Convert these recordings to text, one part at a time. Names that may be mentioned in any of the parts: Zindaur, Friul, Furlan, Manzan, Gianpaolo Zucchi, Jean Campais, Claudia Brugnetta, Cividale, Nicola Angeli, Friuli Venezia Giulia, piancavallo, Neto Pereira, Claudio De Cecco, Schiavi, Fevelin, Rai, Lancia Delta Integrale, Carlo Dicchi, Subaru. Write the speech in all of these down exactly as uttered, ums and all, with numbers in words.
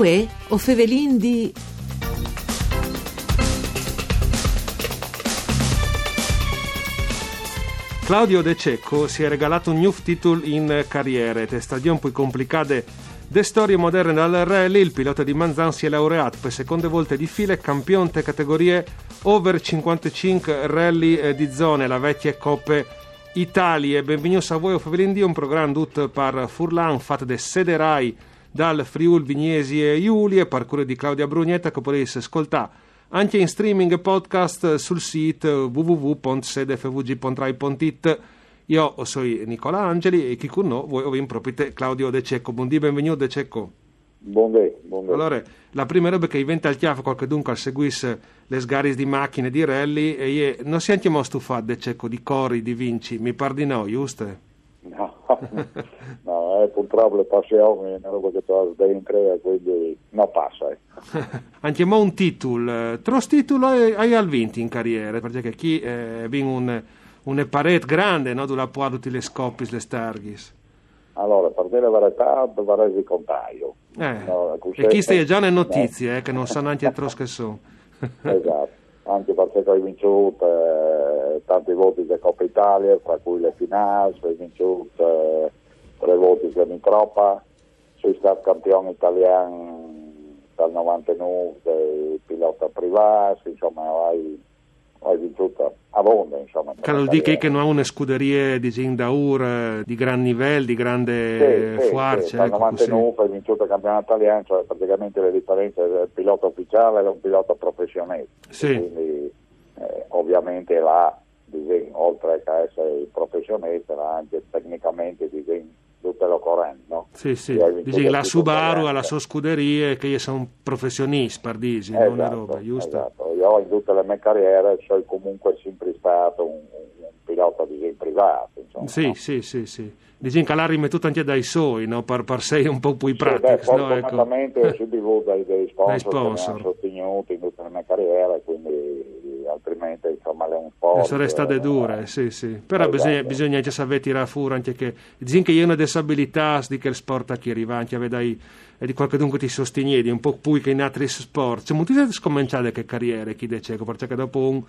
Uè, o Fevelin di... Claudio De Cecco si è regalato un nuovo titolo in carriera. Te stagioni più complicate de storie moderne dal rally, il pilota di Manzan si è laureato per seconde volte di file, campione te categorie over cinquantacinque rally di zone, la vecchia Coppe Italia. Benvenuti a voi o Fevelin, un programma tutto per Furlan, fatto de sede Rai dal Friul, Vignesi e Iulie, parkour di Claudia Brugnetta, che potete ascoltare anche in streaming e podcast sul sito w w w punto sede f v g punto rai punto it. Io sono Nicola Angeli e chi con noi voi vi impropite Claudio De Cecco. Buondì, benvenuto De Cecco. Buondì, buondì. Allora, la prima roba che inventa il chiafo qualche dunque seguisse le sgare di macchine, di rally, e non si è anche mo stufato De Cecco di cori, di vinci, mi par di no, giusto? No, no eh, purtroppo le passioni è una roba che tu dentro e quindi non passa. Eh. Anche mo un titolo, tros titolo hai al vinto in carriera, perché chi eh, è un, un paret grande, no, dove può tutti le scopis, le starghis. Allora, per dire la verità, vorrei il contrario. Eh, no, e chi stai già nelle notizie, eh, che non sanno anche tros che sono. Esatto. Anche perché hai vinto eh, tanti voti della Coppa Italia, fra cui le finali, hai vinto eh, tre voti della Micropa, sei stato campione italiano dal novantanove, pilota privato, insomma hai, hai vinto a bonde. Carlo Dicchi che non ha una scuderia di Zindaur di gran livello, di grande sì, fuarcia. Sì, sì. Dal novantanove hai vinto il campionato italiano, cioè praticamente le differenze del pilota ufficiale e un pilota professionista. Sì. Quindi eh, ovviamente là, disin, oltre che essere professionista, là anche tecnicamente disin, tutto lo corrente, no? Sì, sì. Disin, la Subaru ha la sua scuderia che io sono un professionista, per disi, esatto, non una roba, giusto? Esatto. Io in tutte le mie carriere sono comunque sempre stato un, un pilota di privato, insomma. Sì, no? sì, sì, sì. Disin che l'ha rimettuto anche dai suoi, no? Per, per sei un po' più pratico. Sì, no? Ecco. Su di voi dai, dai sponsor, sponsor. Che mi hanno sostenuto in tutta la mia carriera, quindi altrimenti insomma è un po'... Adesso resta de dure, eh, sì, sì. Però esatto. bisogna, bisogna già sapere tirare fuori anche che... Disin che io ho una disabilità di che il sport a chi arriva, anche a vedere... e di qualche dunque ti sostieni un po' più che in altri sport. C'è molto di scominciare che carriere chi De Cecco, perché dopo un,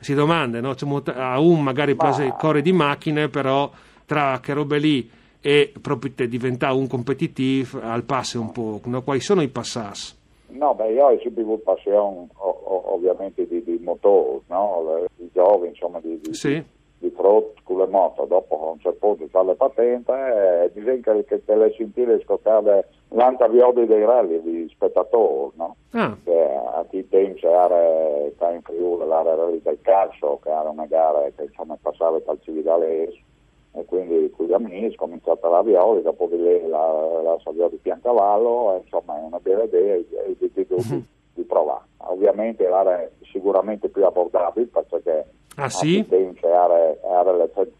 si domanda, no? C'è molto, a un magari prese il core di macchine, però tra che robe lì e proprio te diventare un competitivo al passo un po', no? Quali sono i passaggi? No, beh, io ho sempre avuto passione ovviamente di, di motore, no? Di giovani, insomma, di, di... Sì. Di frotto con le moto, dopo non c'è punto fare le patente, eh, dicono che, che te le scintille scoccate l'antaviodi dei rally di spettatori, no? Ah. Che a chi pensa era in Friul l'area rally del calcio, che era una gara che insomma passava dal Cividale e quindi con gli amici cominciata la violi, dopo di lei la, la salvia di piancavallo, e, insomma è una bella idea e, e di, di, di, di provare. Ovviamente l'area è sicuramente più abbordabile perché ah sì? Era, era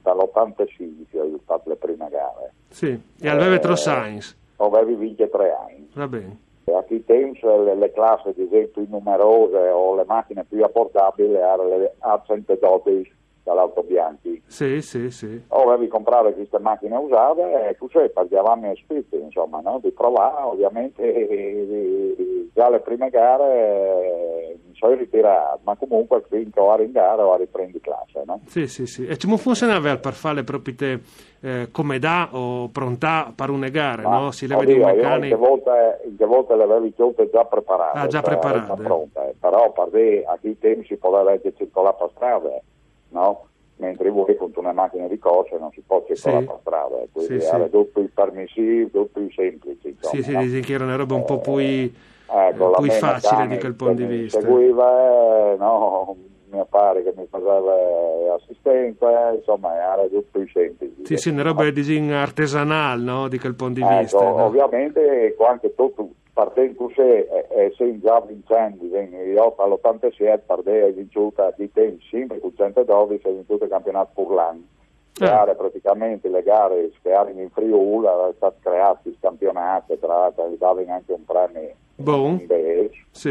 dall'ottantacinque ho aiutato le prime gare. Sì, e avevi tre Sainz. Avevi vinto tre anni. Va bene. A chi tempo le, le classi di più numerose o le macchine più abbordabili erano le A centododici dall'Auto Bianchi. Sì, sì, sì. Avevi comprato queste macchine usate e tu sai, parlavamo in spirito, insomma, no? Di provare, ovviamente, di, di, già le prime gare... Poi ritira, ma comunque vinco a ringare o a riprendi classe, no? Sì, sì, sì. E come funzionava per fare le proprie te, eh, come da o prontà per una gara, ma, no? Si le vede un meccanico. Che volte le avevi tutte già preparate. Ah, già cioè, preparate. Pronte. Però per dire, a chi tempo si poteva anche circolare per strada, no? Mentre voi con una macchina di corsa non si può circolare sì. per strada, quindi sì, era sì. tutto il permissivo, tutto il semplice. Insomma, sì, no? Sì, dice che era una roba un po' più... Eh, Ecco, la più facile di quel punto di vista. Seguiva, no, mio padre che mi faceva assistenza, insomma, era tutto più semplice. Sì, sì, una roba di artesanale, no, di quel punto di ecco, vista. No? Ovviamente, anche tutto partendo se e se già vincendo, io all'ottantasette partei vincuta di tempo sempre con centododici, ho vincuto il campionato Furlan. Eh. Praticamente le gare che erano in Friul erano state create il campionato, tra l'altro gli davano anche un premio. Bon. Sì.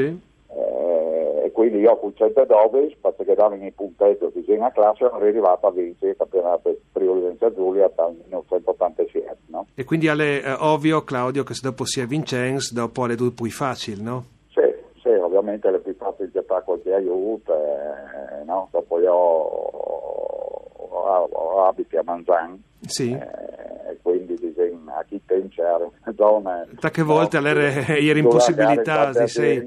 Eh, e quindi io con centododici, perché davo il punteggio di Gena Classe, sono arrivato a vincere il campionato di Friuli Venezia Giulia dal millenovecentottantasette. No? E quindi alle, eh, ovvio, Claudio, che se dopo si è Vincenz, dopo le due più facili, no? Sì, sì, ovviamente le più facili di attacco ti aiuta, eh, no? Dopo io ho, ho abiti a Manzan. Sì. Eh, quindi diciamo, a chi c'era una zona tante volte no, era impossibilità di sei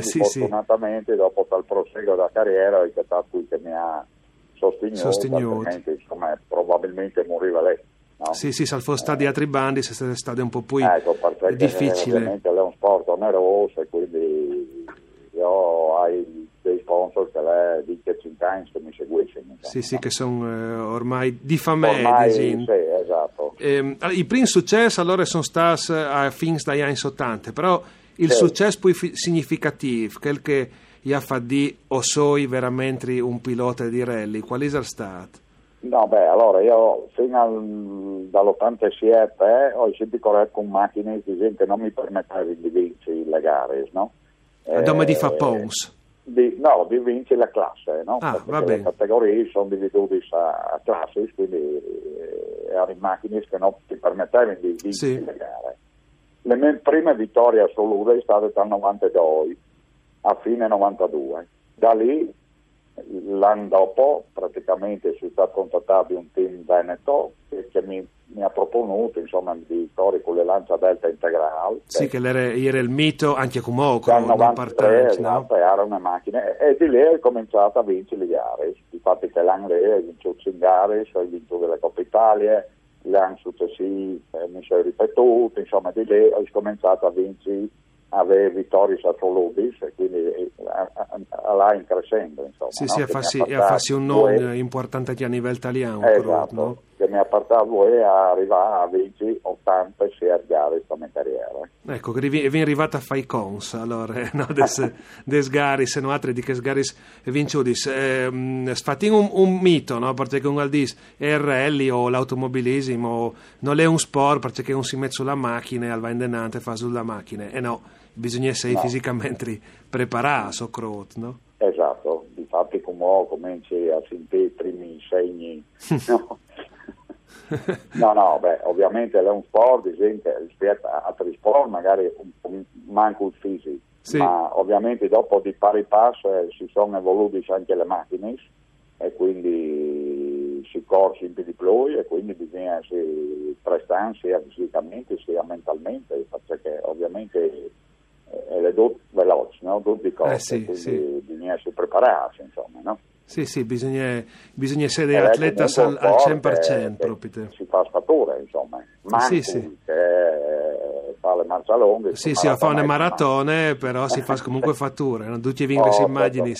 sì, fortunatamente sì. Dopo tal proseguo della carriera è stato qui che mi ha sostenuto, insomma probabilmente moriva lei, no? Sì sì, se fosse stato eh, altri bandi se fosse stato un po' più ecco, difficile, ovviamente è un sport oneroso e quindi io hai dei sponsor che lei di che cinque anni che mi seguisce sì no? Sì, che sono eh, ormai di famiglia, sì, esatto. Eh, i primi successi allora sono stati a fine degli anni ottanta, però il sì. Successo più significativo, quel che gli ha fatto di o soy veramente un pilota di rally, qual è stato? No, beh, allora io fino al, dall'ottantasette eh, ho sempre corretto con macchine che non mi permettevano di vincere le gare, no? A eh, dome di fa pons. Di, no, di vincere la classe, no? Ah, perché le categorie sono dividute a, a classi, quindi erano eh, macchine che non ti permettevano di vincere sì. Le gare. La mia prima vittoria assoluta è stata dal novantadue a fine novantadue. Da lì, l'anno dopo, praticamente sono stato contattato di un team veneto che, che mi, mi ha proponuto insomma di correre con le Lancia Delta Integrale. Sì, che era il mito anche a Cumoco, non partenza, no? Era una macchina e di lì è cominciato a vincere le gare. Infatti che l'anno lì ho vinto cinque gare, ho vinto delle Coppe Italia, l'anno successivo eh, mi sono ripetuto, insomma di lì ho cominciato a vincere avere vittorie assolute e quindi là in crescendo insomma sì no? Sì, e a farsi un nome importante anche a livello italiano eh, però, esatto no? Che mi ha portato voi a arrivare a vincere ottantasei gare questa mia carriera, ecco che vi è arrivata a fai cons allora no des, des gare se no altre di che sgari vinciudis eh, sfatti un, un mito no perché un aldis il rally o l'automobilismo non è un sport perché non si mette sulla macchina al va in denante fa sulla macchina e eh no bisogna essere no. Fisicamente preparati, no? Esatto, difatti come cominci a sentire i primi segni, no? No, no, beh, ovviamente è un sport, gente, rispetto a altri sport magari manca il fisico, sì. Ma ovviamente dopo di pari passo eh, si sono evolute anche le macchine e quindi si corre sempre di più e quindi bisogna si prestare sia fisicamente sia mentalmente, perché ovviamente è le due veloci, no? Due di cose, eh sì, quindi sì. Bisogna si prepararsi, insomma, no? Sì, sì, bisogna, bisogna essere atleta al, al cento per cento. Che, che si fa spattura, insomma. Manco sì, sì. Che fa le marcia lunghe. Sì, si fa le maratone, però si fa comunque fattura. No? Tutti i oh, immagini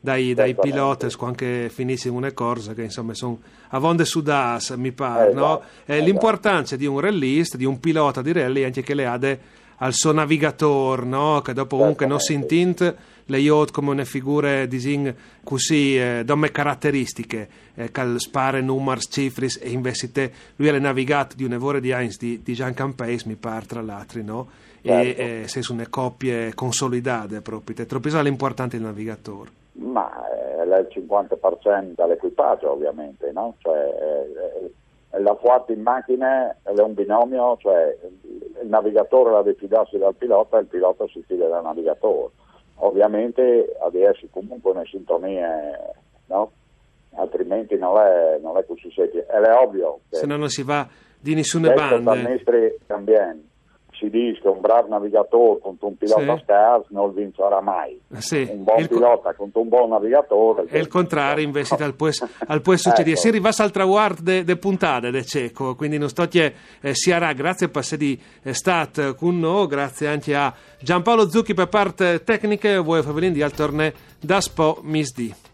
dai, dai piloti, anche finissimo una corsa, che insomma sono a vonde sudas, mi pare. Eh, no? eh, eh, l'importanza eh. di un rallista, di un pilota di rally, anche che le ade al suo navigatore, no? Che dopo comunque non si intint le yacht come una figura disin così eh, domme caratteristiche eh, cal spare numeri cifri e investite lui è navigato di un'evore di Heinz di, di Jean Campais mi par tra l'altro no? E certo. eh, se sono coppie consolidate proprio troppo è l'importante il navigatore ma è il cinquanta per cento dell'equipaggio ovviamente no? Cioè è, è la fuata in macchina è un binomio cioè il navigatore la deve fidarsi dal pilota e il pilota si fida dal navigatore. Ovviamente adesso comunque una sintonia, no? Altrimenti non è, non è così semplice. Ed è ovvio che se no non si va di nessuna banda. Si dice che un bravo navigatore contro un pilota sì. Scarso non vincerà mai. Sì. Un buon il pilota co- contro un buon navigatore. E il contrario invece no. Al può ecco. Succedere. Si arriva al traguardo de, de puntate De Cecco, quindi non sto che eh, siarà. Grazie per essere eh, stato con noi, grazie anche a Gianpaolo Zucchi per parte tecniche. Voi favelin di al torneo da Spo Misdi.